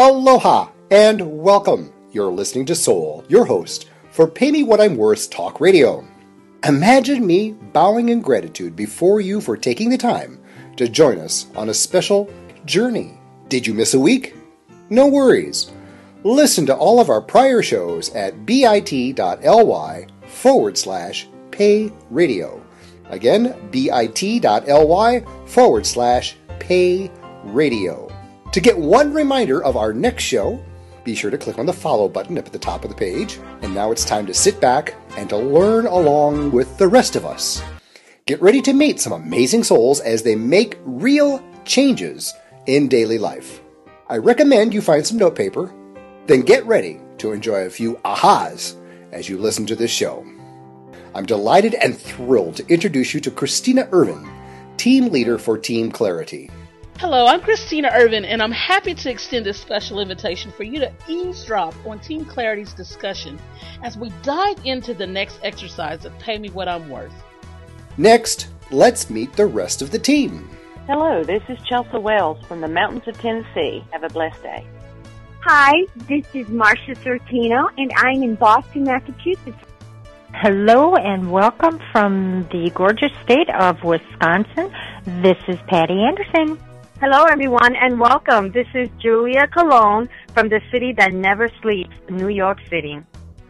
Aloha and welcome. You're listening to Soul, your host for Pay Me What I'm Worth Talk Radio. Imagine me bowing in gratitude before you for taking the time to join us on a special journey. Did you miss a week? No worries. Listen to all of our prior shows at bit.ly/payradio. Again, bit.ly/payradio. To get one reminder of our next show, be sure to click on the follow button up at the top of the page. And now it's time to sit back and to learn along with the rest of us. Get ready to meet some amazing souls as they make real changes in daily life. I recommend you find some notepaper, then get ready to enjoy a few ahas as you listen to this show. I'm delighted and thrilled to introduce you to Christina Ervin, team leader for Team Clarity. Hello, I'm Christina Ervin, and I'm happy to extend this special invitation for you to eavesdrop on Team Clarity's discussion as we dive into the next exercise of Pay Me What I'm Worth. Next, let's meet the rest of the team. Hello, this is Chelsea Wells from the mountains of Tennessee. Have a blessed day. Hi, this is Marcia Certino, and I'm in Boston, Massachusetts. Hello and welcome from the gorgeous state of Wisconsin. This is Patty Anderson. Hello, everyone, and welcome. This is Julia Cologne from the city that never sleeps, New York City.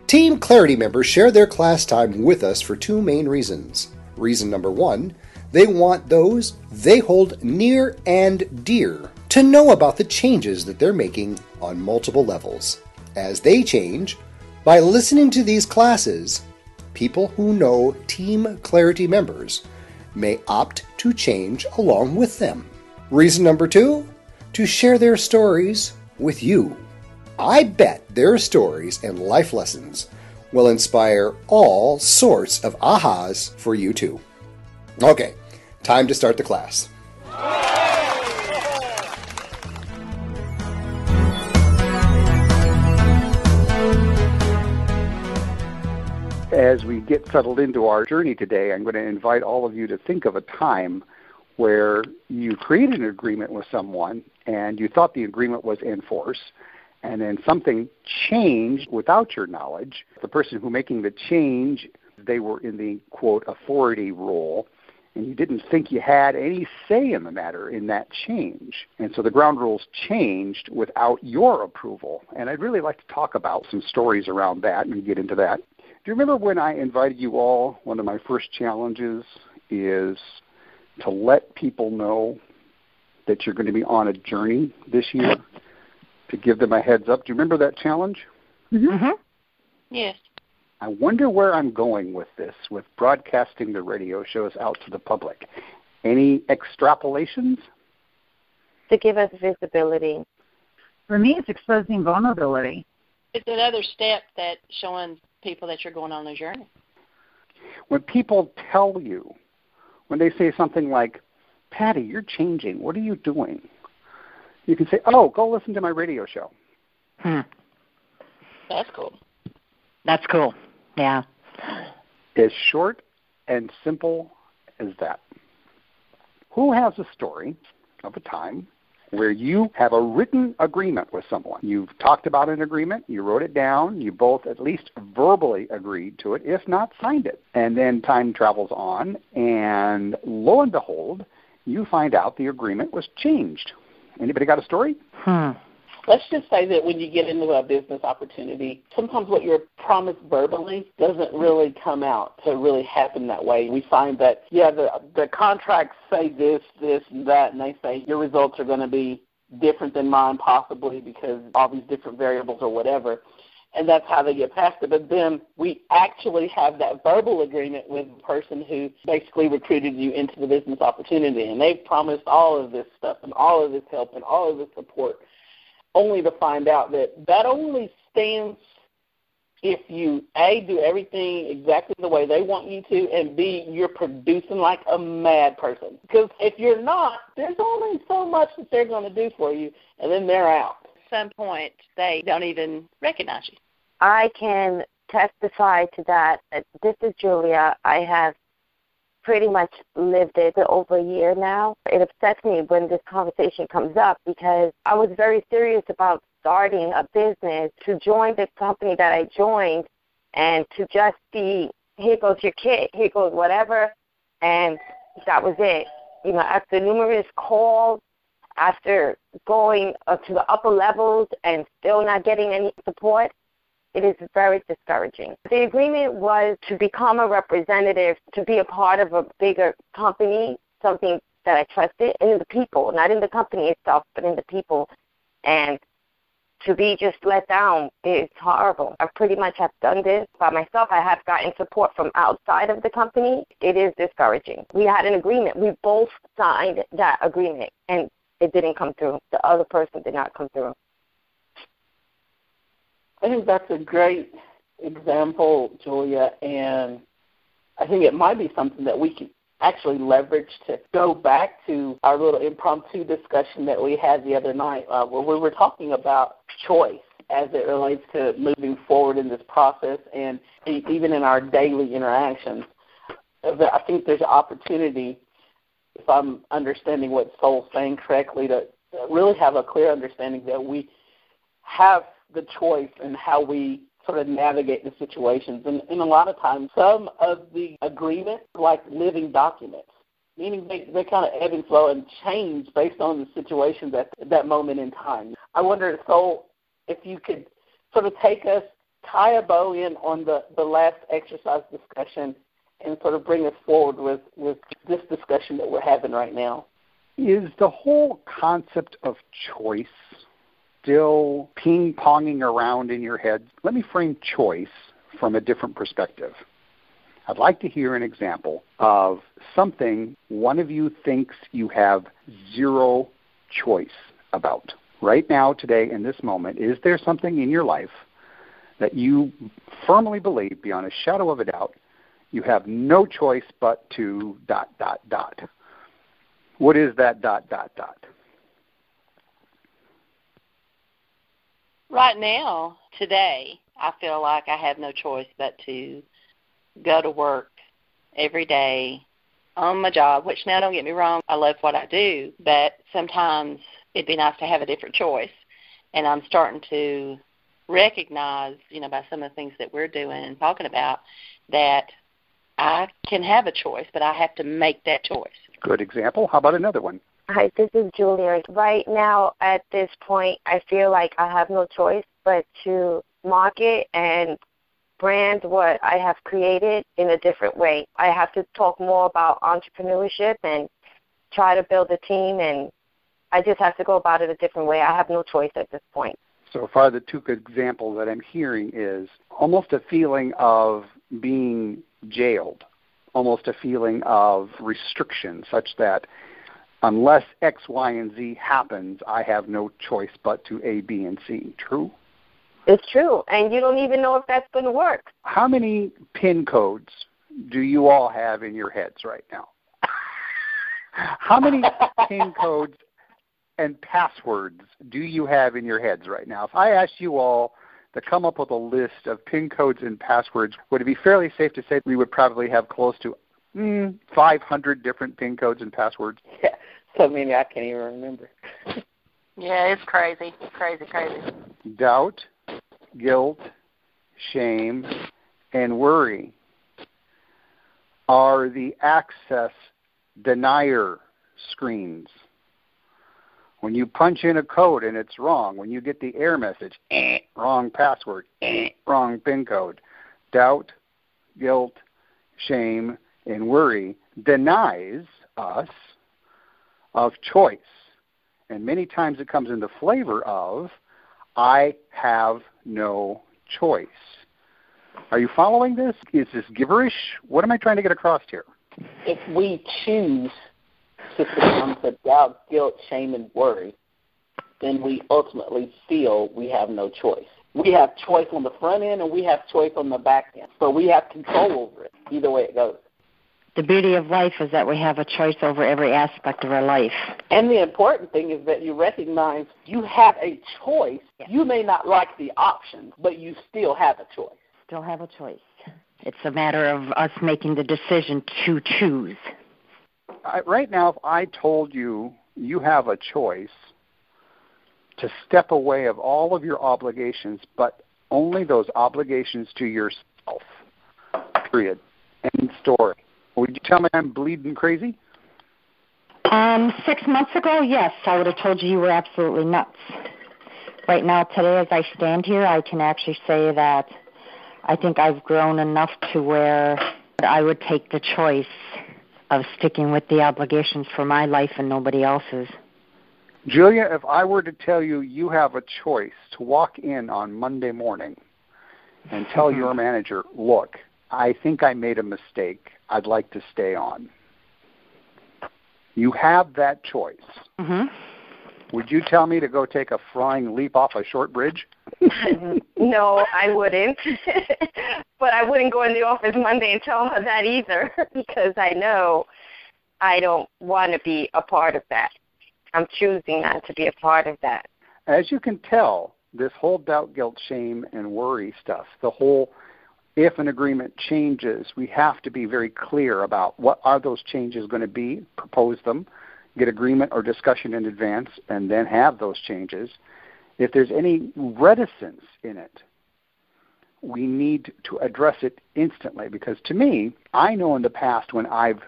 Team Clarity members share their class time with us for two main reasons. Reason number one, they want those they hold near and dear to know about the changes that they're making on multiple levels. As they change, by listening to these classes, people who know Team Clarity members may opt to change along with them. Reason number two, to share their stories with you. I bet their stories and life lessons will inspire all sorts of ahas for you too. Okay, time to start the class. As we get settled into our journey today, I'm going to invite all of you to think of a time where you created an agreement with someone and you thought the agreement was in force, and then something changed without your knowledge. The person who making the change, they were in the, quote, authority role, and you didn't think you had any say in the matter in that change. And so the ground rules changed without your approval. And I'd really like to talk about some stories around that and get into that. Do you remember when I invited you all, one of my first challenges is to let people know that you're going to be on a journey this year, to give them a heads up. Do you remember that challenge? Mm-hmm. Yes. I wonder where I'm going with this, with broadcasting the radio shows out to the public. Any extrapolations? To give us visibility. For me, it's exposing vulnerability. It's another step that showing people that you're going on a journey. When people tell you, when they say something like, Patty, you're changing. What are you doing? You can say, oh, go listen to my radio show. Hmm. That's cool. That's cool. Yeah. As short and simple as that. Who has a story of a time where you have a written agreement with someone? You've talked about an agreement. You wrote it down. You both at least verbally agreed to it, if not signed it. And then time travels on, and lo and behold, you find out the agreement was changed. Anybody got a story? Let's just say that when you get into a business opportunity, sometimes what you're promised verbally doesn't really come out to really happen that way. We find that, yeah, the contracts say this, this, and that, and they say your results are going to be different than mine possibly because all these different variables or whatever, and that's how they get past it. But then we actually have that verbal agreement with the person who basically recruited you into the business opportunity, and they've promised all of this stuff and all of this help and all of this support, only to find out that that only stands if you, A, do everything exactly the way they want you to, and B, you're producing like a mad person. Because if you're not, there's only so much that they're going to do for you, and then they're out. At some point, they don't even recognize you. I can testify to that. This is Julia. I have pretty much lived it for over a year now. It upsets me when this conversation comes up because I was very serious about starting a business, to join this company that I joined, and to just be, here goes your kid, here goes whatever, and that was it. You know, after numerous calls, after going up to the upper levels and still not getting any support, it is very discouraging. The agreement was to become a representative, to be a part of a bigger company, something that I trusted, and in the people, not in the company itself, but in the people. And to be just let down is horrible. I pretty much have done this by myself. I have gotten support from outside of the company. It is discouraging. We had an agreement. We both signed that agreement, and it didn't come through. The other person did not come through. I think that's a great example, Julia, and I think it might be something that we can actually leverage to go back to our little impromptu discussion that we had the other night where we were talking about choice as it relates to moving forward in this process and even in our daily interactions. I think there's an opportunity, if I'm understanding what Soul's saying correctly, to really have a clear understanding that we have the choice in how we sort of navigate the situations. And a lot of times, some of the agreements are like living documents, meaning they kind of ebb and flow and change based on the situation at that moment in time. I wonder, Soul, if you could sort of take us, tie a bow in on the last exercise discussion and sort of bring us forward with this discussion that we're having right now. Is the whole concept of choice still ping-ponging around in your head? Let me frame choice from a different perspective. I'd like to hear an example of something one of you thinks you have zero choice about. Right now, today, in this moment, is there something in your life that you firmly believe, beyond a shadow of a doubt, you have no choice but to ... What is that ... Right now, today, I feel like I have no choice but to go to work every day on my job, which now, don't get me wrong, I love what I do, but sometimes it'd be nice to have a different choice. And I'm starting to recognize, you know, by some of the things that we're doing and talking about, that I can have a choice, but I have to make that choice. Good example. How about another one? Hi, this is Julia. Right now, at this point, I feel like I have no choice but to market and brand what I have created in a different way. I have to talk more about entrepreneurship and try to build a team, and I just have to go about it a different way. I have no choice at this point. So far, the two examples that I'm hearing is almost a feeling of being jailed, almost a feeling of restriction, such that unless X, Y, and Z happens, I have no choice but to A, B, and C. True? It's true, and you don't even know if that's going to work. How many PIN codes do you all have in your heads right now? How many PIN codes and passwords do you have in your heads right now? If I asked you all to come up with a list of PIN codes and passwords, would it be fairly safe to say we would probably have close to 500 different PIN codes and passwords? Yeah, so many I can't even remember. Yeah, it's crazy, crazy, crazy. Doubt, guilt, shame, and worry are the access denier screens. When you punch in a code and it's wrong, when you get the error message, wrong password, wrong PIN code, doubt, guilt, shame, and worry denies us of choice. And many times it comes in the flavor of, I have no choice. Are you following this? Is this gibberish? What am I trying to get across here? If we choose to succumb to doubt, guilt, shame, and worry, then we ultimately feel we have no choice. We have choice on the front end and we have choice on the back end. So we have control over it, either way it goes. The beauty of life is that we have a choice over every aspect of our life. And the important thing is that you recognize you have a choice. Yes. You may not like the options, but you still have a choice. Still have a choice. It's a matter of us making the decision to choose. Right now, if I told you you have a choice to step away of all of your obligations, but only those obligations to yourself, period. End story. Would you tell me I'm bleeding crazy? 6 months ago, yes, I would have told you you were absolutely nuts. Right now, today, as I stand here, I can actually say that I think I've grown enough to where I would take the choice of sticking with the obligations for my life and nobody else's. Julia, if I were to tell you you have a choice to walk in on Monday morning and tell your manager, look, I think I made a mistake. I'd like to stay on. You have that choice. Mm-hmm. Would you tell me to go take a flying leap off a short bridge? No, I wouldn't. But I wouldn't go in the office Monday and tell her that either, because I know I don't want to be a part of that. I'm choosing not to be a part of that. As you can tell, this whole doubt, guilt, shame, and worry stuff, the whole if an agreement changes, we have to be very clear about what are those changes going to be, propose them, get agreement or discussion in advance, and then have those changes. If there's any reticence in it, we need to address it instantly, because to me, I know in the past when I've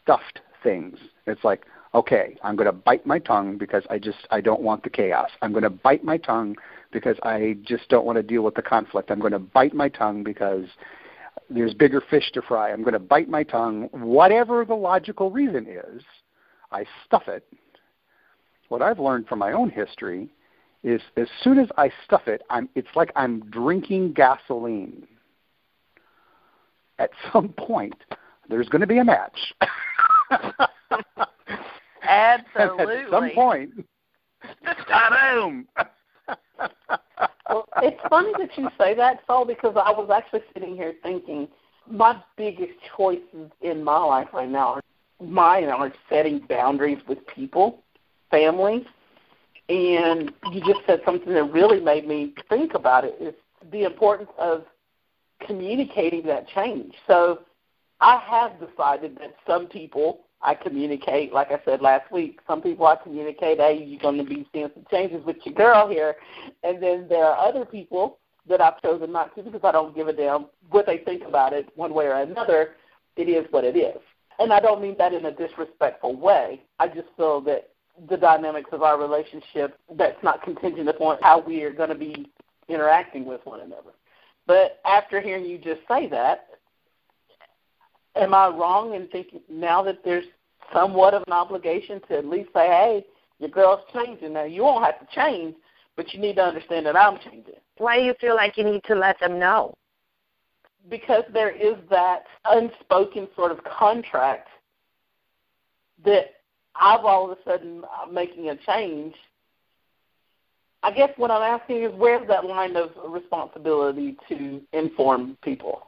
stuffed things, it's like, okay, I'm going to bite my tongue because I don't want the chaos. I'm going to bite my tongue because I just don't want to deal with the conflict. I'm going to bite my tongue because there's bigger fish to fry. I'm going to bite my tongue. Whatever the logical reason is, I stuff it. What I've learned from my own history is as soon as I stuff it, it's like I'm drinking gasoline. At some point, there's going to be a match. Absolutely. At some point, boom. Well, it's funny that you say that, Saul, because I was actually sitting here thinking my biggest choices in my life right now are setting boundaries with people, family, and you just said something that really made me think about it, is the importance of communicating that change. So I have decided that some people I communicate, like I said last week, some people I communicate, hey, you're going to be seeing some changes with your girl here. And then there are other people that I've chosen not to, because I don't give a damn what they think about it one way or another. It is what it is. And I don't mean that in a disrespectful way. I just feel that the dynamics of our relationship, that's not contingent upon how we are going to be interacting with one another. But after hearing you just say that, am I wrong in thinking now that there's somewhat of an obligation to at least say, hey, your girl's changing now. You won't have to change, but you need to understand that I'm changing. Why do you feel like you need to let them know? Because there is that unspoken sort of contract that I've all of a sudden making a change. I guess what I'm asking is, where's that line of responsibility to inform people?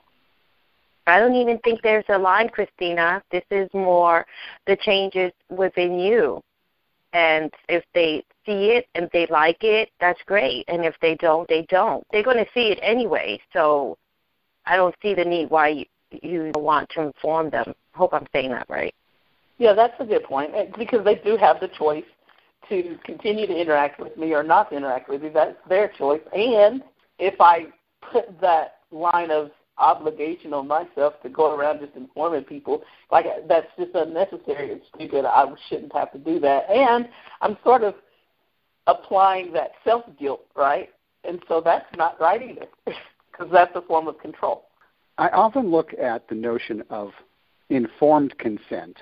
I don't even think there's a line, Christina. This is more the changes within you. And if they see it and they like it, that's great. And if they don't, they don't. They're going to see it anyway. So I don't see the need why you want to inform them. Hope I'm saying that right. Yeah, that's a good point, because they do have the choice to continue to interact with me or not to interact with me. That's their choice. And if I put that line of obligation on myself to go around just informing people, like, that's just unnecessary. It's stupid. I shouldn't have to do that. And I'm sort of applying that self-guilt, right? And so that's not right either, because that's a form of control. I often look at the notion of informed consent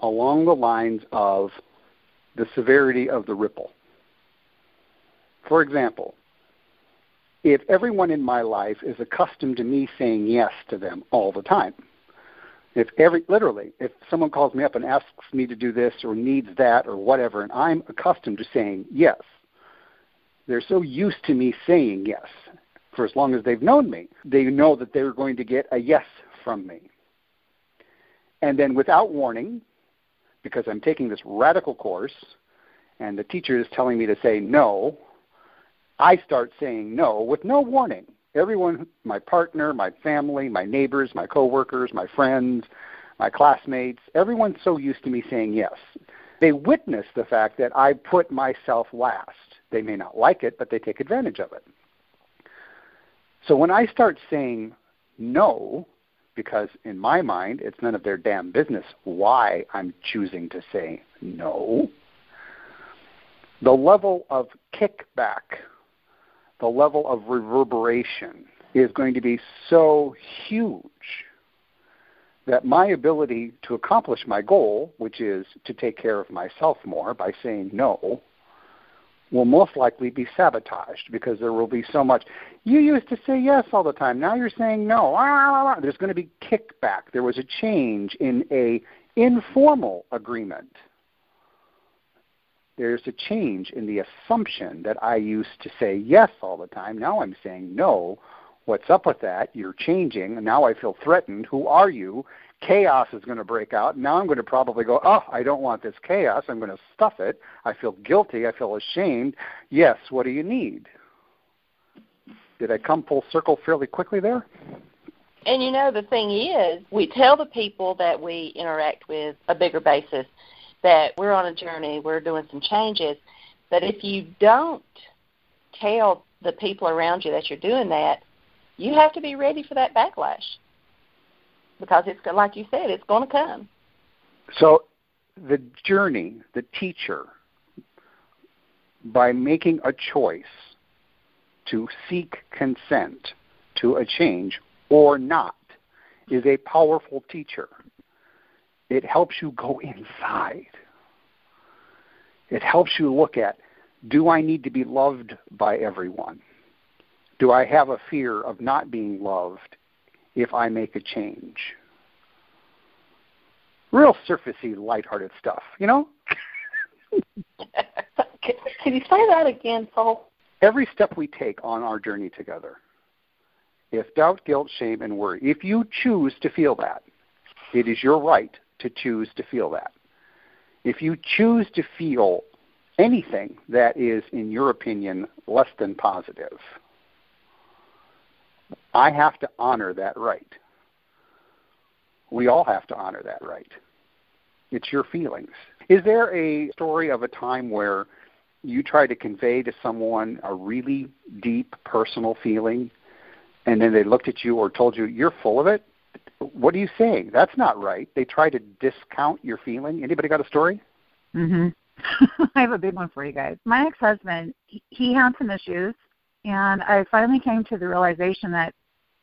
along the lines of the severity of the ripple. For example, if everyone in my life is accustomed to me saying yes to them all the time, if someone calls me up and asks me to do this or needs that or whatever, and I'm accustomed to saying yes, they're so used to me saying yes. For as long as they've known me, they know that they're going to get a yes from me. And then without warning, because I'm taking this radical course and the teacher is telling me to say no, I start saying no with no warning. Everyone, my partner, my family, my neighbors, my coworkers, my friends, my classmates, everyone's so used to me saying yes. They witness the fact that I put myself last. They may not like it, but they take advantage of it. So when I start saying no, because in my mind it's none of their damn business why I'm choosing to say no, the level of kickback, the level of reverberation is going to be so huge that my ability to accomplish my goal, which is to take care of myself more by saying no, will most likely be sabotaged because there will be so much, you used to say yes all the time, now you're saying no. There's going to be kickback. There was a change in an informal agreement. There's a change in the assumption that I used to say yes all the time. Now I'm saying no. What's up with that? You're changing. Now I feel threatened. Who are you? Chaos is going to break out. Now I'm going to probably go, oh, I don't want this chaos. I'm going to stuff it. I feel guilty. I feel ashamed. Yes, what do you need? Did I come full circle fairly quickly there? And, you know, the thing is, we tell the people that we interact with a bigger basis that we're on a journey, we're doing some changes. But if you don't tell the people around you that you're doing that, you have to be ready for that backlash because it's, like you said, it's going to come. So the journey, the teacher, by making a choice to seek consent to a change or not, is a powerful teacher. It helps you go inside. It helps you look at, do I need to be loved by everyone? Do I have a fear of not being loved if I make a change? Real surfacey, lighthearted stuff, you know? Can you say that again, Paul? Every step we take on our journey together, if doubt, guilt, shame, and worry, if you choose to feel that, it is your right to choose to feel that. If you choose to feel anything that is, in your opinion, less than positive, I have to honor that right. We all have to honor that right. It's your feelings. Is there a story of a time where you tried to convey to someone a really deep personal feeling, and then they looked at you or told you, you're full of it? What are you saying? That's not right. They try to discount your feeling. Anybody got a story? I have a big one for you guys. My ex-husband, he had some issues, and I finally came to the realization that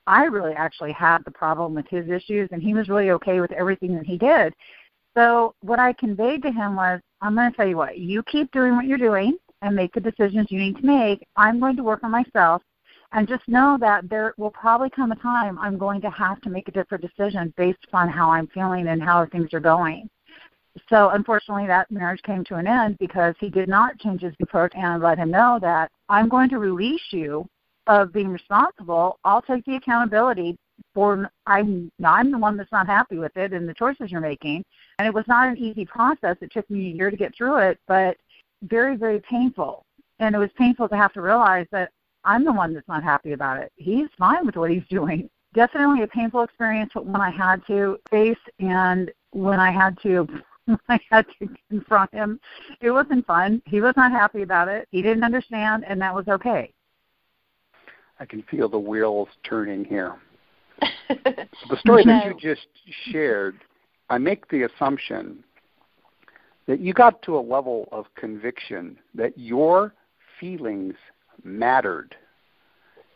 I really actually had the problem with his issues, and he was really okay with everything that he did. So what I conveyed to him was, I'm going to tell you what, you keep doing what you're doing and make the decisions you need to make. I'm going to work on myself. And just know that there will probably come a time I'm going to have to make a different decision based upon how I'm feeling and how things are going. So, unfortunately, that marriage came to an end because he did not change his approach and let him know that I'm going to release you of being responsible. I'll take the accountability for I'm the one that's not happy with it and the choices you're making. And it was not an easy process. It took me a year to get through it, but very, very painful. And it was painful to have to realize that I'm the one that's not happy about it. He's fine with what he's doing. Definitely a painful experience, but one I had to face, and when I had to confront him, it wasn't fun. He was not happy about it. He didn't understand, and that was okay. I can feel the wheels turning here. The story that you just shared, I make the assumption that you got to a level of conviction that your feelings mattered,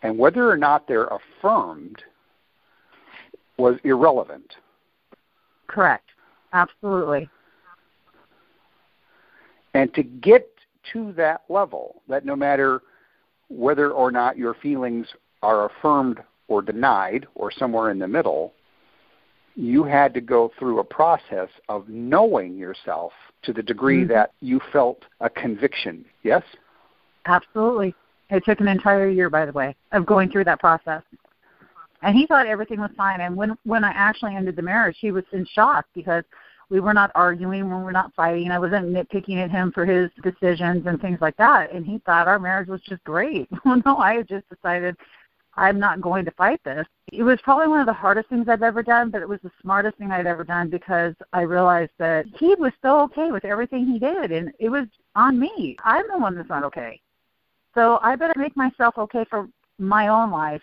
and whether or not they're affirmed was irrelevant. Correct. Absolutely. And to get to that level, that no matter whether or not your feelings are affirmed or denied or somewhere in the middle, you had to go through a process of knowing yourself to the degree that you felt a conviction. Yes? Absolutely. It took an entire year, by the way, of going through that process. And he thought everything was fine. And when I actually ended the marriage, he was in shock because we were not arguing, we were not fighting. I wasn't nitpicking at him for his decisions and things like that. And he thought our marriage was just great. Well, no, I had just decided I'm not going to fight this. It was probably one of the hardest things I've ever done, but it was the smartest thing I'd ever done because I realized that he was so okay with everything he did, and it was on me. I'm the one that's not okay. So I better make myself okay for my own life.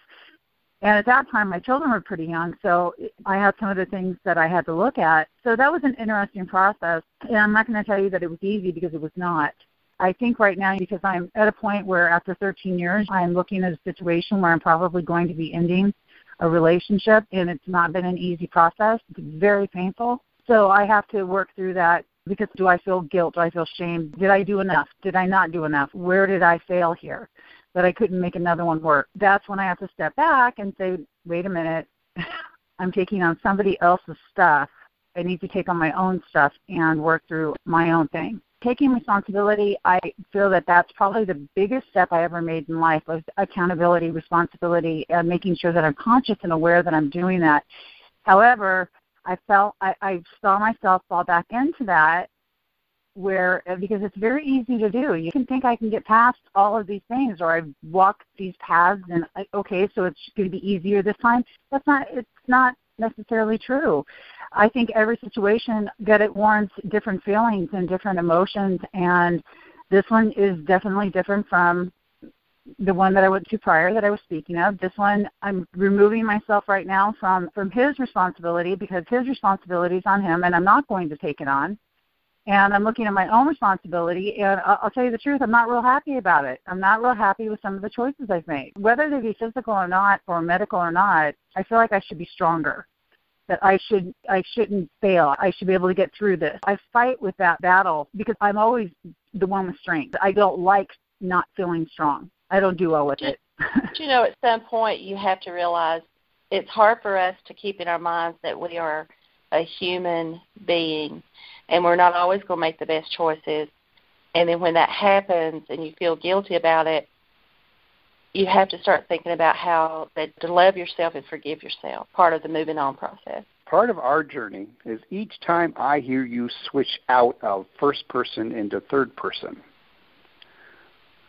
And at that time, my children were pretty young, so I had some of the things that I had to look at. So that was an interesting process, and I'm not going to tell you that it was easy because it was not. I think right now, because I'm at a point where after 13 years, I'm looking at a situation where I'm probably going to be ending a relationship, and it's not been an easy process. It's very painful. So I have to work through that because do I feel guilt? Do I feel shame? Did I do enough? Did I not do enough? Where did I fail here? That I couldn't make another one work. That's when I have to step back and say, wait a minute, I'm taking on somebody else's stuff. I need to take on my own stuff and work through my own thing. Taking responsibility, I feel that that's probably the biggest step I ever made in life was accountability, responsibility, and making sure that I'm conscious and aware that I'm doing that. However, I saw myself fall back into that where, because it's very easy to do. You can think I can get past all of these things or I've walked these paths and, okay, so it's going to be easier this time. It's not necessarily true. I think every situation that it warrants different feelings and different emotions, and this one is definitely different from the one that I went to prior that I was speaking of. This one, I'm removing myself right now from his responsibility because his responsibility is on him and I'm not going to take it on. And I'm looking at my own responsibility, and I'll tell you the truth, I'm not real happy about it. I'm not real happy with some of the choices I've made. Whether they be physical or not, or medical or not, I feel like I should be stronger, that I shouldn't fail. I should be able to get through this. I fight with that battle because I'm always the one with strength. I don't like not feeling strong. I don't do well with it. You know, at some point you have to realize it's hard for us to keep in our minds that we are a human being, and we're not always going to make the best choices. And then when that happens and you feel guilty about it, you have to start thinking about how to love yourself and forgive yourself, part of the moving on process. Part of our journey is each time I hear you switch out of first person into third person,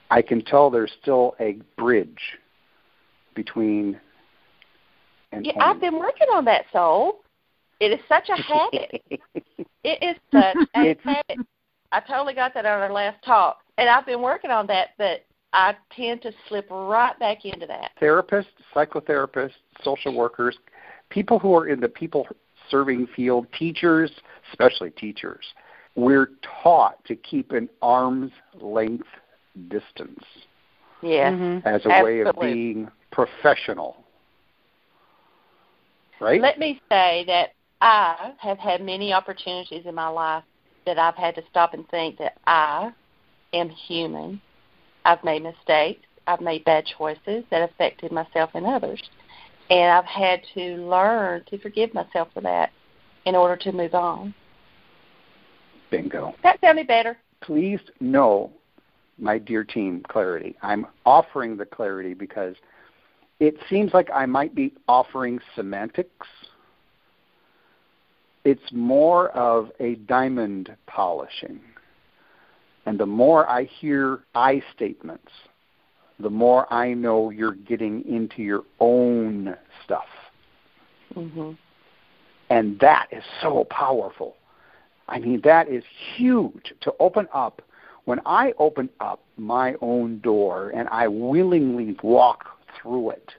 I can tell there's still a bridge between and yeah, I've been working on that, Soul. It is such a habit. It is such a habit. I totally got that on our last talk, and I've been working on that, but I tend to slip right back into that. Therapists, psychotherapists, social workers, people who are in the people-serving field, teachers, especially teachers, we're taught to keep an arm's length distance as a way of being professional, right? Let me say that I have had many opportunities in my life that I've had to stop and think that I am human. I've made mistakes. I've made bad choices that affected myself and others. And I've had to learn to forgive myself for that in order to move on. Bingo. That sounded better. Please know, my dear team, Clarity, I'm offering the clarity because it seems like I might be offering semantics. It's more of a diamond polishing. And the more I hear I statements, the more I know you're getting into your own stuff. Mm-hmm. And that is so powerful. I mean, that is huge to open up. When I open up my own door and I willingly walk through it,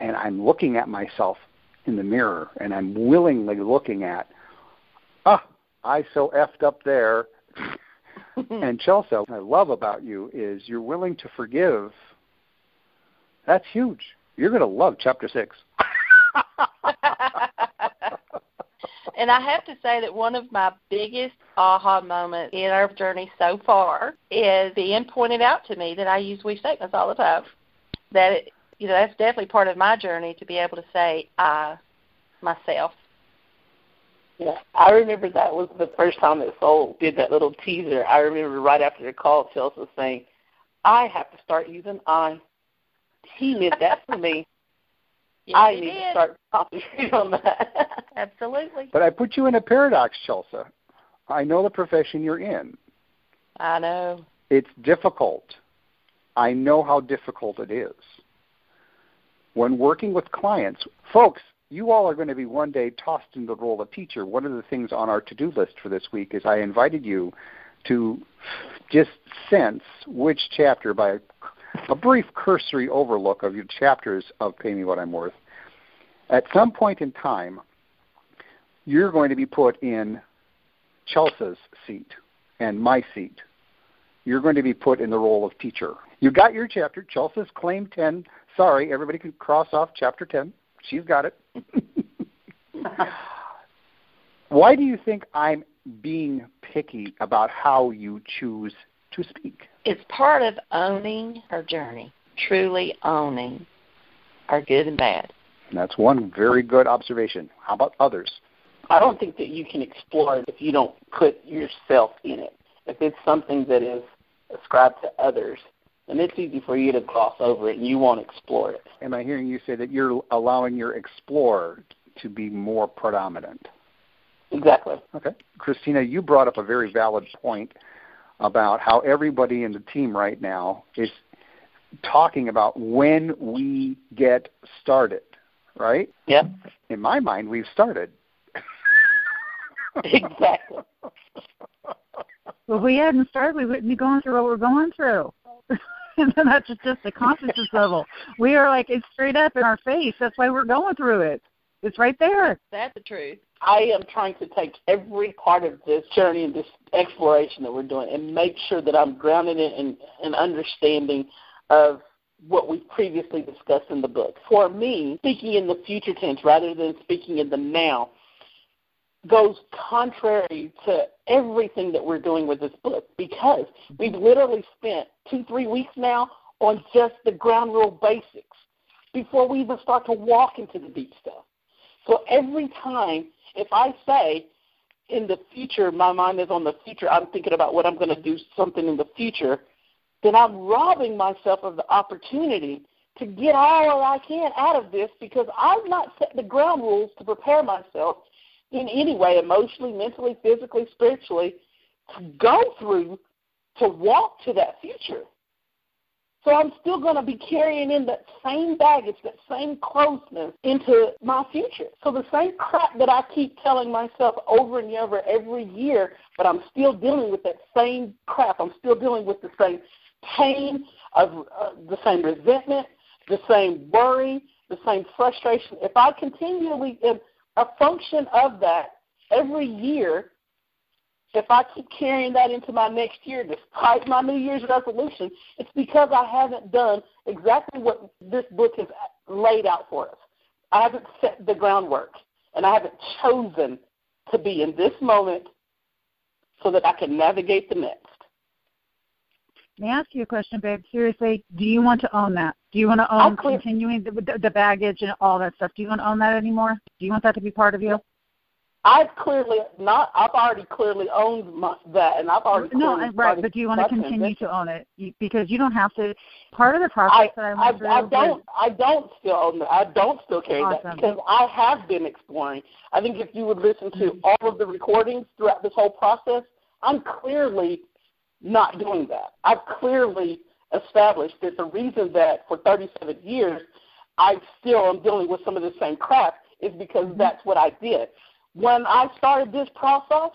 and I'm looking at myself in the mirror, and I'm willingly looking at, I so effed up there. And Chelsea, what I love about you is you're willing to forgive. That's huge. You're going to love Chapter 6. And I have to say that one of my biggest aha moments in our journey so far is being pointed out to me that I use we statements all the time. That it, you know, that's definitely part of my journey to be able to say I, myself. Yeah, I remember that was the first time that Soul did that little teaser. I remember right after the call, Chelsea saying, I have to start using I. He did that for me. Yes, I need to start concentrating on that. Absolutely. But I put you in a paradox, Chelsea. I know the profession you're in. I know. It's difficult. I know how difficult it is. When working with clients, folks, you all are going to be one day tossed into the role of teacher. One of the things on our to-do list for this week is I invited you to just sense which chapter by a brief cursory overlook of your chapters of Pay Me What I'm Worth. At some point in time, you're going to be put in Chelsea's seat and my seat. You're going to be put in the role of teacher. You got your chapter, Chelsea's Claim 10. Sorry, everybody can cross off Chapter 10. She's got it. Why do you think I'm being picky about how you choose to speak? It's part of owning our journey, truly owning our good and bad. And that's one very good observation. How about others? I don't think that you can explore it if you don't put yourself in it. If it's something that is ascribed to others, then it's easy for you to gloss over it and you won't explore it. Am I hearing you say that you're allowing your explore to be more predominant? Exactly. Okay. Christina, you brought up a very valid point about how everybody in the team right now is talking about when we get started, right? Yep. In my mind, we've started. Exactly. Well, if we hadn't started, we wouldn't be going through what we're going through. And that's just the consciousness level. We are like, it's straight up in our face. That's why we're going through it. It's right there. That's the truth. I am trying to take every part of this journey and this exploration that we're doing and make sure that I'm grounded in an understanding of what we previously discussed in the book. For me, speaking in the future tense rather than speaking in the now goes contrary to everything that we're doing with this book, because we've literally spent 2-3 weeks now on just the ground rule basics before we even start to walk into the deep stuff. So every time, if I say in the future, my mind is on the future, I'm thinking about what I'm going to do something in the future, then I'm robbing myself of the opportunity to get all I can out of this because I've not set the ground rules to prepare myself in any way, emotionally, mentally, physically, spiritually, to go through, to walk to that future. So I'm still going to be carrying in that same baggage, that same closeness into my future. So the same crap that I keep telling myself over and over every year, but I'm still dealing with that same crap. I'm still dealing with the same pain, of the same resentment, the same worry, the same frustration. If I continually am a function of that every year, if I keep carrying that into my next year, despite my New Year's resolution, it's because I haven't done exactly what this book has laid out for us. I haven't set the groundwork, and I haven't chosen to be in this moment so that I can navigate the next. May I ask you a question, babe? Seriously, do you want to own that? Do you want to own continuing the baggage and all that stuff? Do you want to own that anymore? Do you want that to be part of you? I've already owned that, and I've already. No, right, but do you want to continue to own it? Because you don't have to. Part of the process I don't still own that. I don't still carry that because I have been exploring. I think if you would listen to all of the recordings throughout this whole process, I'm clearly not doing that. I've clearly established that the reason that for 37 years I still am dealing with some of the same crap is because that's what I did. When I started this process,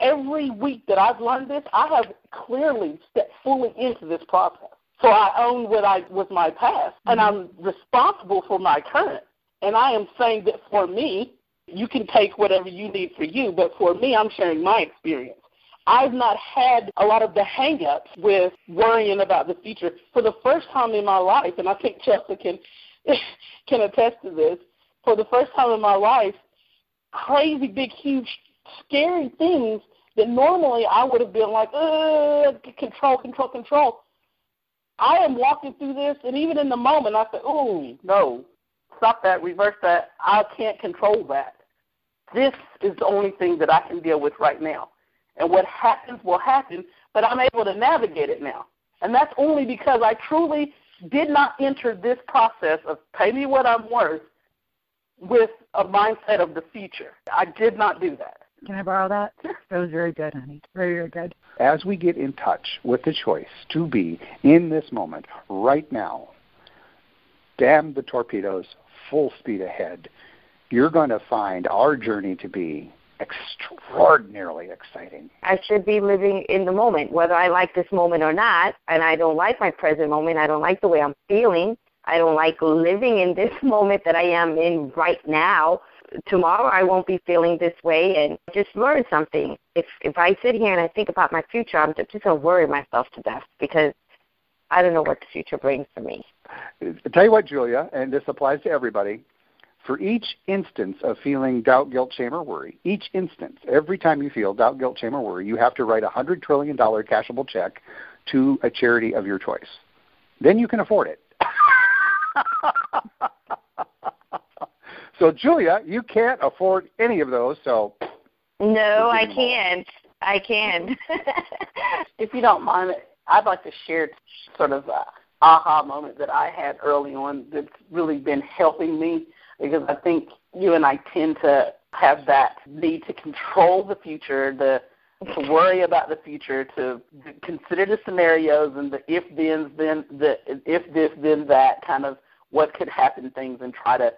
every week that I've learned this, I have clearly stepped fully into this process. So I own what I was my past, and I'm responsible for my current. And I am saying that for me, you can take whatever you need for you, but for me, I'm sharing my experience. I've not had a lot of the hang-ups with worrying about the future. For the first time in my life, and I think Chelsea can attest to this, for the first time in my life, crazy, big, huge, scary things that normally I would have been like, control. I am walking through this, and even in the moment, I said, oh, no, stop that, reverse that. I can't control that. This is the only thing that I can deal with right now. And what happens will happen, but I'm able to navigate it now. And that's only because I truly did not enter this process of pay me what I'm worth with a mindset of the future. I did not do that. Can I borrow that? Sure. That was very good, honey. Very, very good. As we get in touch with the choice to be in this moment, right now, damn the torpedoes, full speed ahead, you're going to find our journey to be extraordinarily exciting. I should be living in the moment, whether I like this moment or not, and I don't like my present moment. I don't like the way I'm feeling. I don't like living in this moment that I am in right now. Tomorrow I won't be feeling this way, and just learn something. If I sit here and I think about my future, I'm just going to worry myself to death because I don't know what the future brings for me. I tell you what, Julia, and this applies to everybody, for each instance of feeling doubt, guilt, shame, or worry, each instance, every time you feel doubt, guilt, shame, or worry, you have to write a $100 trillion cashable check to a charity of your choice. Then you can afford it. So, Julia, you can't afford any of those, so... No, I can't. I can. If you don't mind, I'd like to share sort of an aha moment that I had early on that's really been helping me, because I think you and I tend to have that need to control the future, to worry about the future, to consider the scenarios and the if-thens, the if this, then that, kind of what could happen things, and try to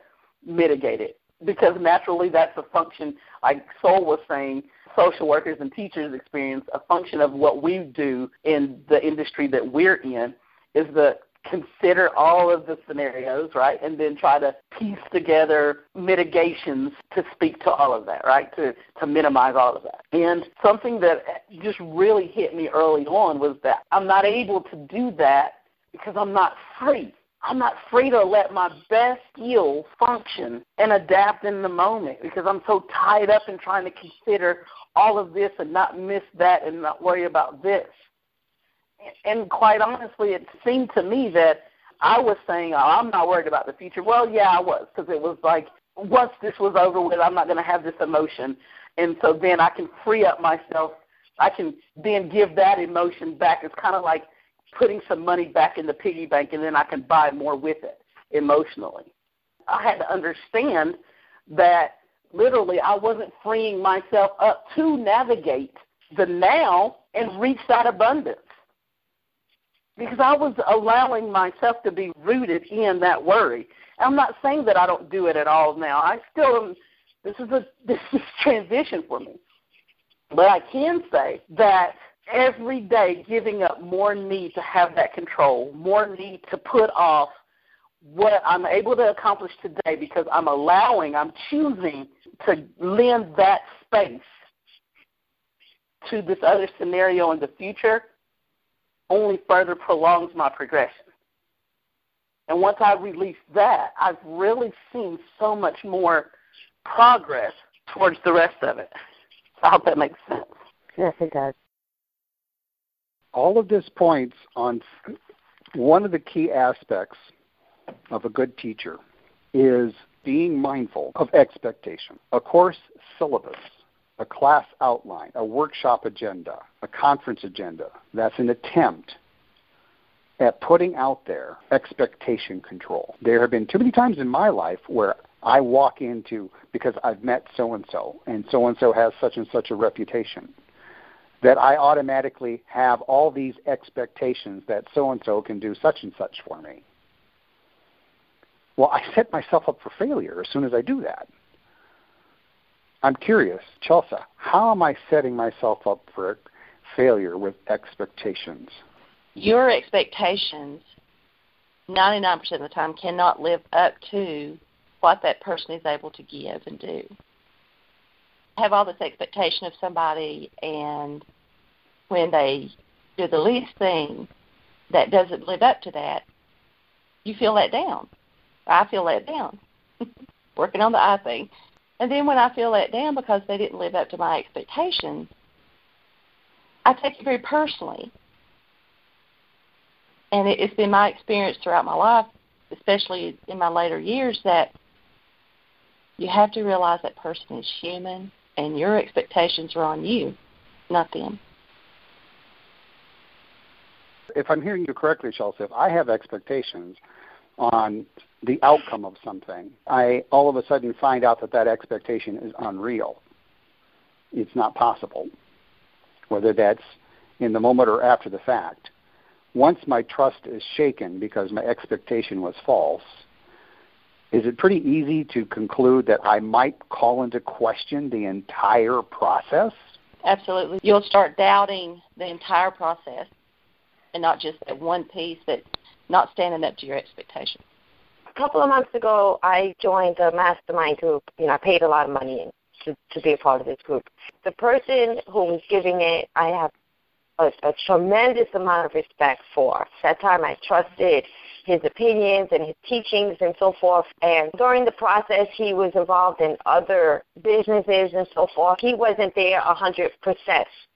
mitigate it. Because naturally that's a function, like Soul was saying, social workers and teachers experience, a function of what we do in the industry that we're in is the consider all of the scenarios, right, and then try to piece together mitigations to speak to all of that, right, to minimize all of that. And something that just really hit me early on was that I'm not able to do that because I'm not free. I'm not free to let my best skills function and adapt in the moment because I'm so tied up in trying to consider all of this and not miss that and not worry about this. And quite honestly, it seemed to me that I was saying, oh, I'm not worried about the future. Well, yeah, I was, because it was like, once this was over with, I'm not going to have this emotion. And so then I can free up myself. I can then give that emotion back. It's kind of like putting some money back in the piggy bank, and then I can buy more with it emotionally. I had to understand that literally I wasn't freeing myself up to navigate the now and reach that abundance. Because I was allowing myself to be rooted in that worry. I'm not saying that I don't do it at all now. I still am. This is transition for me. But I can say that every day giving up more need to have that control, more need to put off what I'm able to accomplish today because I'm choosing to lend that space to this other scenario in the future only further prolongs my progression. And once I release that, I've really seen so much more progress towards the rest of it. So I hope that makes sense. Yes, it does. All of this points on one of the key aspects of a good teacher is being mindful of expectation. A course syllabus, a class outline, a workshop agenda, a conference agenda, that's an attempt at putting out there expectation control. There have been too many times in my life where I walk into, because I've met so-and-so, and so-and-so has such and such a reputation, that I automatically have all these expectations that so-and-so can do such and such for me. Well, I set myself up for failure as soon as I do that. I'm curious, Chelsea, how am I setting myself up for failure with expectations? Your expectations, 99% of the time, cannot live up to what that person is able to give and do. Have all this expectation of somebody, and when they do the least thing that doesn't live up to that, you feel let down. I feel let down. Working on the I thing. And then when I feel let down because they didn't live up to my expectations, I take it very personally. And it's been my experience throughout my life, especially in my later years, that you have to realize that person is human and your expectations are on you, not them. If I'm hearing you correctly, Chelsea, if I have expectations on the outcome of something, I all of a sudden find out that expectation is unreal. It's not possible, whether that's in the moment or after the fact. Once my trust is shaken because my expectation was false, is it pretty easy to conclude that I might call into question the entire process? Absolutely. You'll start doubting the entire process and not just that one piece that's not standing up to your expectations. A couple of months ago, I joined a mastermind group. You know, I paid a lot of money to be a part of this group. The person who was giving it, I have a tremendous amount of respect for. That time I trusted his opinions and his teachings and so forth. And during the process, he was involved in other businesses and so forth. He wasn't there 100%.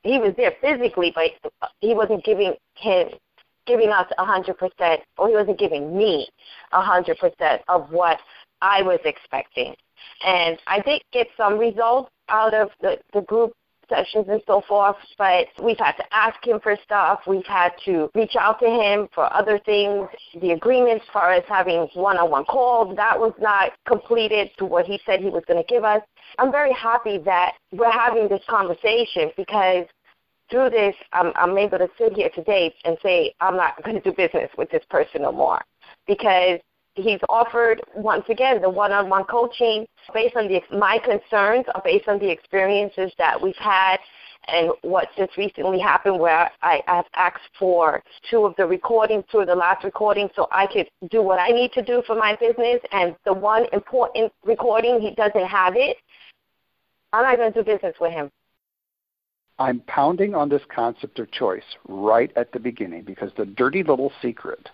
He was there physically, but he wasn't giving us 100%, or he wasn't giving me 100% of what I was expecting. And I did get some results out of the group sessions and so forth, but we've had to ask him for stuff. We've had to reach out to him for other things. The agreement as far as having one-on-one calls, that was not completed to what he said he was going to give us. I'm very happy that we're having this conversation, because through this, I'm able to sit here today and say I'm not going to do business with this person no more, because he's offered, once again, the one-on-one coaching based on my concerns, or based on the experiences that we've had and what just recently happened, where I've asked for two of the last recordings so I could do what I need to do for my business, and the one important recording, he doesn't have it. I'm not going to do business with him. I'm pounding on this concept of choice right at the beginning, because the dirty little secret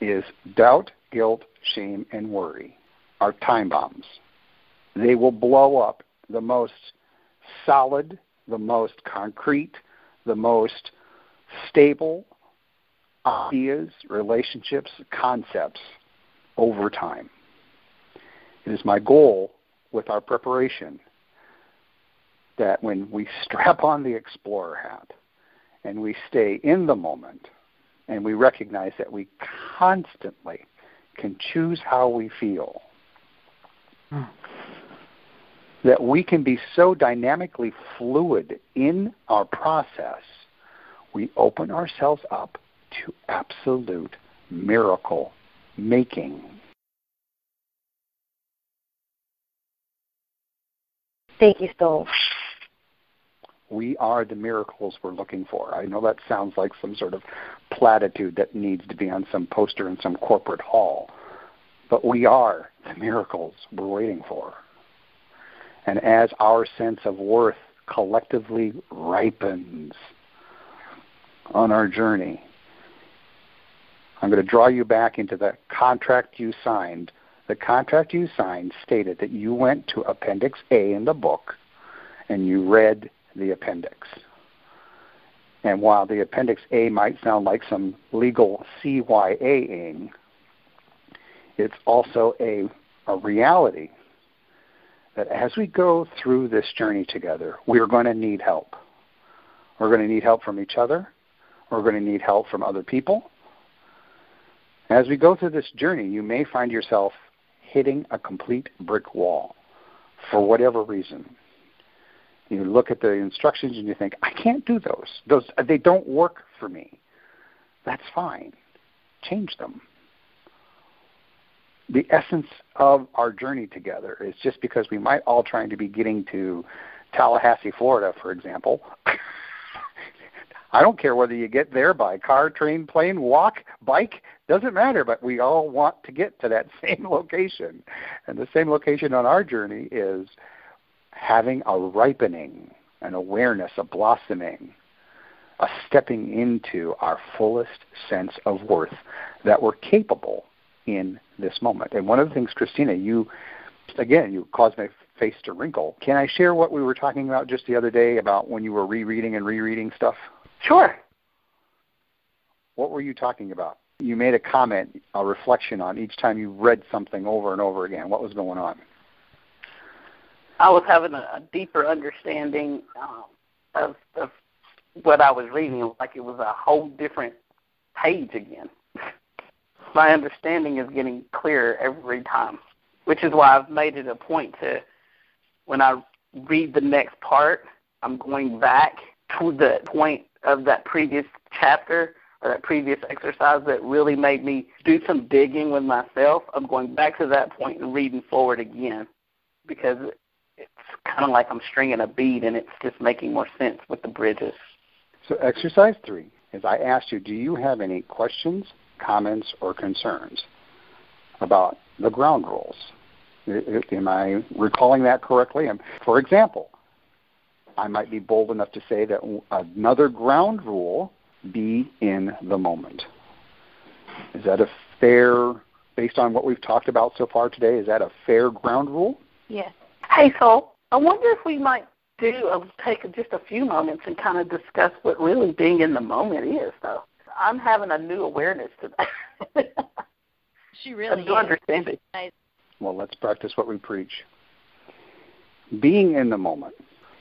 is doubt, guilt, shame, and worry are time bombs. They will blow up the most solid, the most concrete, the most stable ideas, relationships, concepts over time. It is my goal with our preparation that when we strap on the explorer hat and we stay in the moment, and we recognize that we constantly can choose how we feel, that we can be so dynamically fluid in our process, we open ourselves up to absolute miracle making. Thank you, Soul. We are the miracles we're looking for. I know that sounds like some sort of platitude that needs to be on some poster in some corporate hall, but we are the miracles we're waiting for. And as our sense of worth collectively ripens on our journey, I'm going to draw you back into the contract you signed. The contract you signed stated that you went to Appendix A in the book and you read the appendix. And while the Appendix A might sound like some legal CYA-ing, it's also a reality that as we go through this journey together, we're going to need help. We're going to need help from each other. We're going to need help from other people. As we go through this journey, you may find yourself hitting a complete brick wall for whatever reason. You look at the instructions and you think, I can't do those. They don't work for me. That's fine. Change them. The essence of our journey together is just because we might all trying to be getting to Tallahassee, Florida, for example. I don't care whether you get there by car, train, plane, walk, bike, doesn't matter, but we all want to get to that same location. And the same location on our journey is having a ripening, an awareness, a blossoming, a stepping into our fullest sense of worth that we're capable in this moment. And one of the things, Christina, you caused my face to wrinkle. Can I share what we were talking about just the other day about when you were rereading stuff? Sure. What were you talking about? You made a comment, a reflection on each time you read something over and over again. What was going on? I was having a deeper understanding of what I was reading. It was like it was a whole different page again. My understanding is getting clearer every time, which is why I've made it a point to, when I read the next part, I'm going back to the point of that previous chapter or that previous exercise that really made me do some digging with myself, I'm going back to that point and reading forward again, because it's kind of like I'm stringing a bead and it's just making more sense with the bridges. So exercise 3 is I asked you, do you have any questions, comments, or concerns about the ground rules? Am I recalling that correctly? For example, I might be bold enough to say that another ground rule, be in the moment. Is that a fair, based on what we've talked about so far today, is that a fair ground rule? Yes. Hey, Soul, I wonder if we might take just a few moments and kind of discuss what really being in the moment is, though. I'm having a new awareness today. She really is. Understanding. Well, let's practice what we preach. Being in the moment.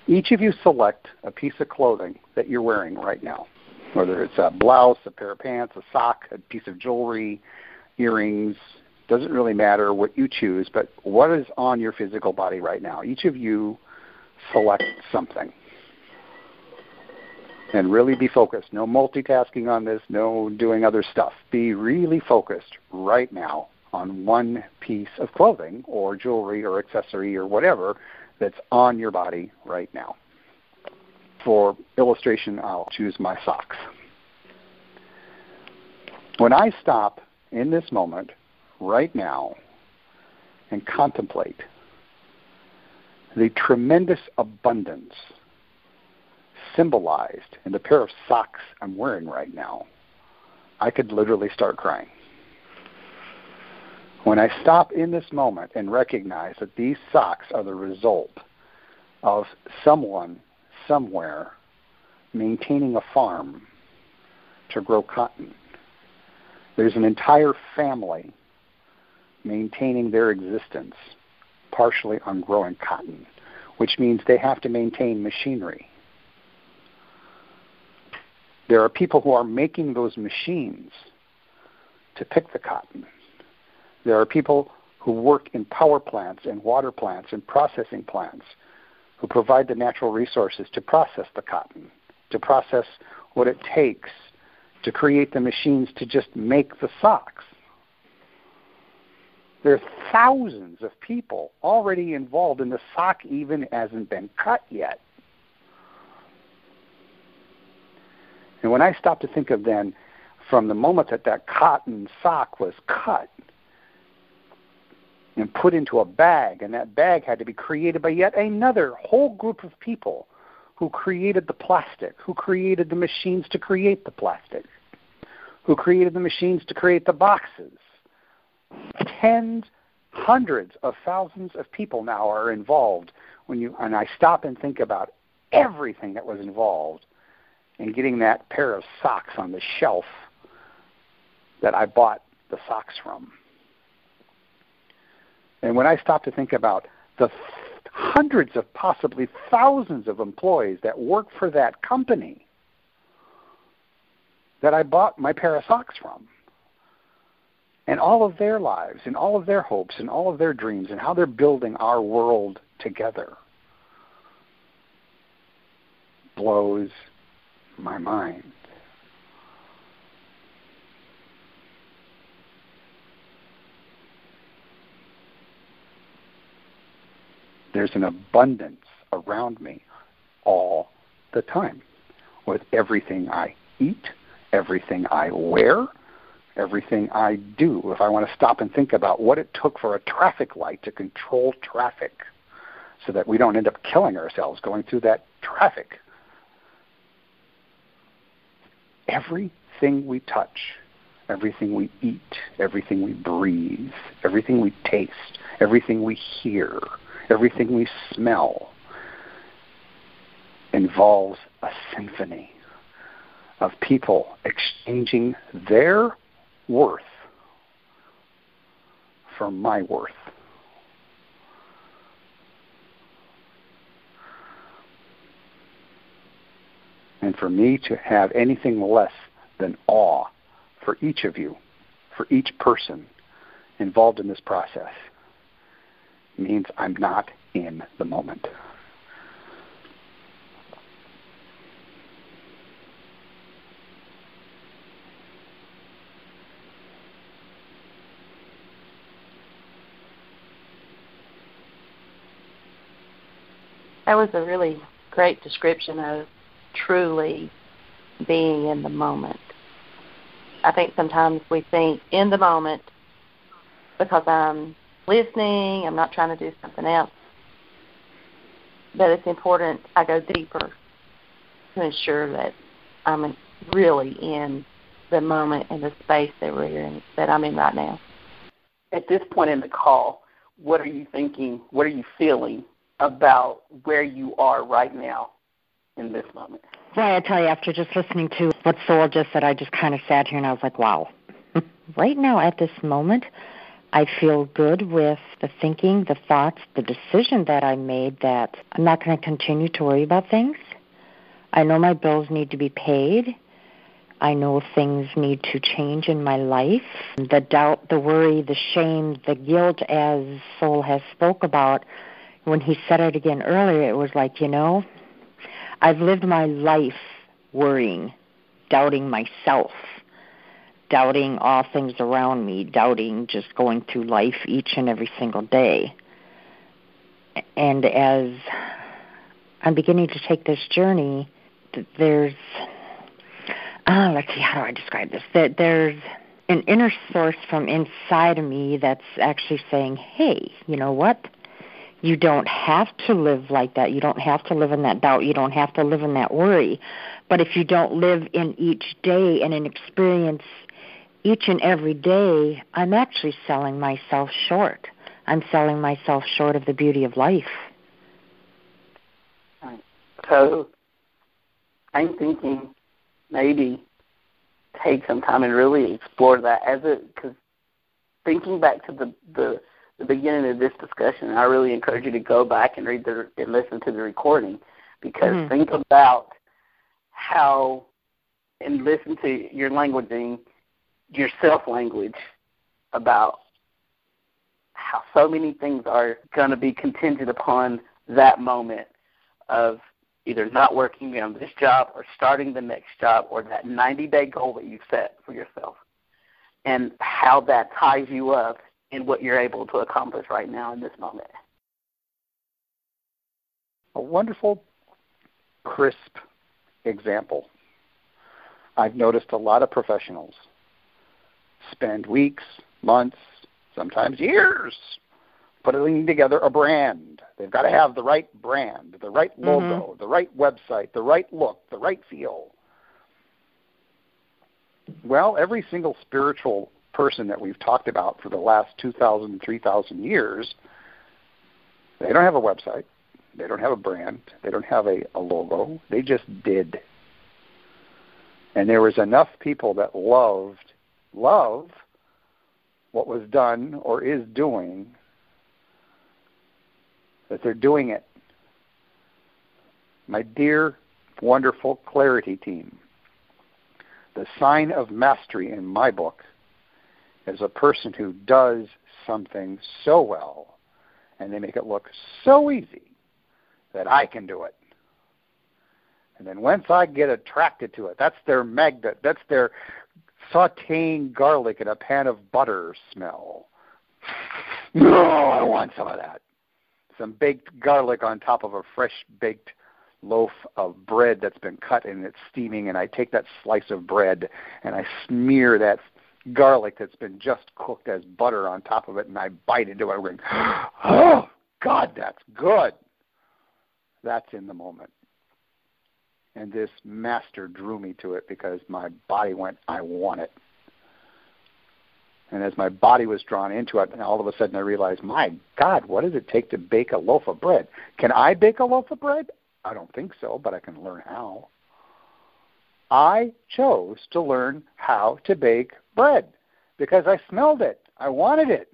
Each of you select a piece of clothing that you're wearing right now, whether it's a blouse, a pair of pants, a sock, a piece of jewelry, earrings. Doesn't really matter what you choose, but what is on your physical body right now. Each of you select something. And really be focused. No multitasking on this, no doing other stuff. Be really focused right now on one piece of clothing or jewelry or accessory or whatever that's on your body right now. For illustration, I'll choose my socks. When I stop in this moment, right now, and contemplate the tremendous abundance symbolized in the pair of socks I'm wearing right now, I could literally start crying. When I stop in this moment and recognize that these socks are the result of someone, somewhere, maintaining a farm to grow cotton, there's an entire family maintaining their existence partially on growing cotton, which means they have to maintain machinery. There are people who are making those machines to pick the cotton. There are people who work in power plants and water plants and processing plants who provide the natural resources to process the cotton, to process what it takes to create the machines to just make the socks. There are thousands of people already involved, and the sock even hasn't been cut yet. And when I stop to think of then, from the moment that that cotton sock was cut and put into a bag, and that bag had to be created by yet another whole group of people who created the plastic, who created the machines to create the plastic, who created the machines to create the boxes. Tens, hundreds of thousands of people now are involved. And I stop and think about everything that was involved in getting that pair of socks on the shelf that I bought the socks from. And when I stop to think about the hundreds of possibly thousands of employees that work for that company that I bought my pair of socks from, and all of their lives and all of their hopes and all of their dreams and how they're building our world together, blows my mind. There's an abundance around me all the time with everything I eat, everything I wear, everything I do. If I want to stop and think about what it took for a traffic light to control traffic so that we don't end up killing ourselves going through that traffic. Everything we touch, everything we eat, everything we breathe, everything we taste, everything we hear, everything we smell involves a symphony of people exchanging their worth for my worth. And for me to have anything less than awe for each of you, for each person involved in this process, means I'm not in the moment. That was a really great description of truly being in the moment. I think sometimes we think in the moment because I'm listening, I'm not trying to do something else. But it's important I go deeper to ensure that I'm really in the moment and the space that we're in, that I'm in right now. At this point in the call, what are you thinking, what are you feeling about where you are right now in this moment? Yeah, I tell you, after just listening to what Soul just said, I just kind of sat here and I was like, wow. Right now at this moment, I feel good with the thinking, the thoughts, the decision that I made that I'm not going to continue to worry about things. I know my bills need to be paid. I know things need to change in my life. The doubt, the worry, the shame, the guilt, as Soul has spoke about, when he said it again earlier, it was like, you know, I've lived my life worrying, doubting myself, doubting all things around me, doubting just going through life each and every single day. And as I'm beginning to take this journey, there's... let's see, how do I describe this? There's an inner source from inside of me that's actually saying, hey, you know what? You don't have to live like that. You don't have to live in that doubt. You don't have to live in that worry. But if you don't live in each day and an experience each and every day, I'm actually selling myself short. I'm selling myself short of the beauty of life. So I'm thinking... maybe take some time and really explore that because thinking back to the beginning of this discussion, I really encourage you to go back and read and listen to the recording, because think about how, and listen to your languaging, your self-language about how so many things are going to be contingent upon that moment of either not working on this job or starting the next job or that 90-day goal that you've set for yourself, and how that ties you up in what you're able to accomplish right now in this moment. A wonderful, crisp example. I've noticed a lot of professionals spend weeks, months, sometimes years putting together a brand. They've got to have the right brand, the right logo, the right website, the right look, the right feel. Well, every single spiritual person that we've talked about for the last 2,000, 3,000 years, they don't have a website. They don't have a brand. They don't have a logo. They just did. And there was enough people that loved what was done or is doing, that they're doing it. My dear, wonderful Clarity team, the sign of mastery in my book is a person who does something so well and they make it look so easy that I can do it. And then once I get attracted to it, that's their magnet, that's their sautéing garlic in a pan of butter smell. No, I want some of that. Some baked garlic on top of a fresh baked loaf of bread that's been cut and it's steaming, and I take that slice of bread and I smear that garlic that's been just cooked as butter on top of it, and I bite into it and I go, oh, God, that's good. That's in the moment. And this master drew me to it because my body went, I want it. And as my body was drawn into it, and all of a sudden I realized, my God, what does it take to bake a loaf of bread? Can I bake a loaf of bread? I don't think so, but I can learn how. I chose to learn how to bake bread because I smelled it. I wanted it.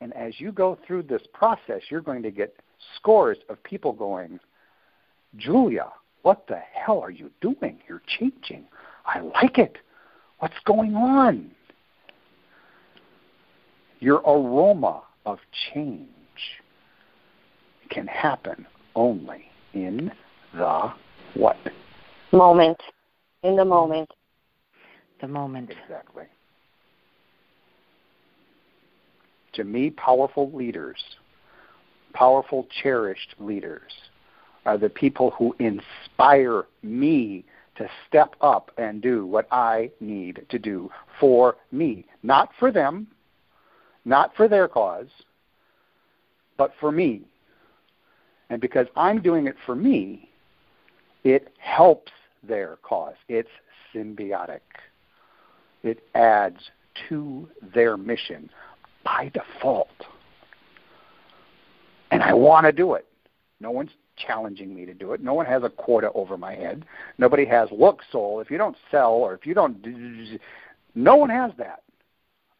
And as you go through this process, you're going to get scores of people going, Julia, what the hell are you doing? You're changing. I like it. What's going on? Your aroma of change can happen only in the what? Moment. In the moment. The moment. Exactly. To me, powerful leaders, powerful, cherished leaders are the people who inspire me to step up and do what I need to do for me, not for them, not for their cause, but for me. And because I'm doing it for me, it helps their cause. It's symbiotic. It adds to their mission by default. And I want to do it. No one's challenging me to do it. No one has a quota over my head. Nobody has, look, Soul, if you don't sell or if you don't, no one has that.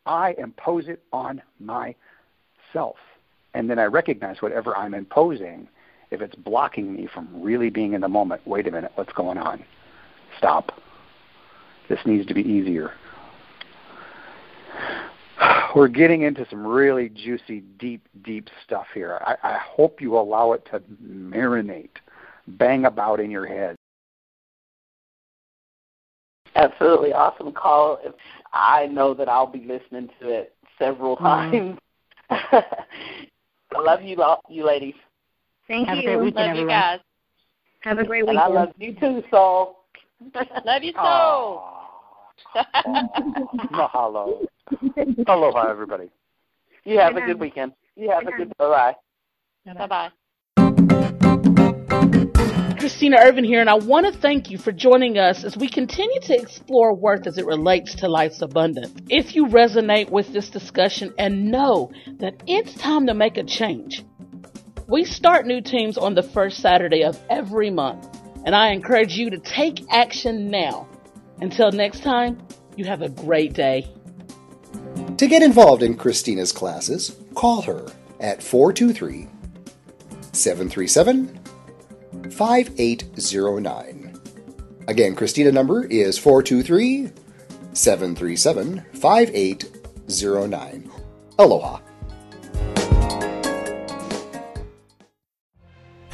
I impose it on myself. And then I recognize whatever I'm imposing, if it's blocking me from really being in the moment, wait a minute, what's going on? Stop. This needs to be easier. We're getting into some really juicy, deep, deep stuff here. I hope you allow it to marinate, bang about in your head. Absolutely awesome call. I know that I'll be listening to it several times. I love you ladies. Thank you. Have a great weekend, everyone. Love you guys. Have a great weekend. And I love you too, Soul. Love you, Soul. Mahalo. Aloha, everybody. You have a good weekend. You have a good bye-bye. Bye-bye. Christina Ervin here, and I want to thank you for joining us as we continue to explore worth as it relates to life's abundance. If you resonate with this discussion and know that it's time to make a change, we start new teams on the first Saturday of every month, and I encourage you to take action now. Until next time, you have a great day. To get involved in Christina's classes, call her at 423-737-5809. Again, Christina's number is 423-737-5809. Aloha.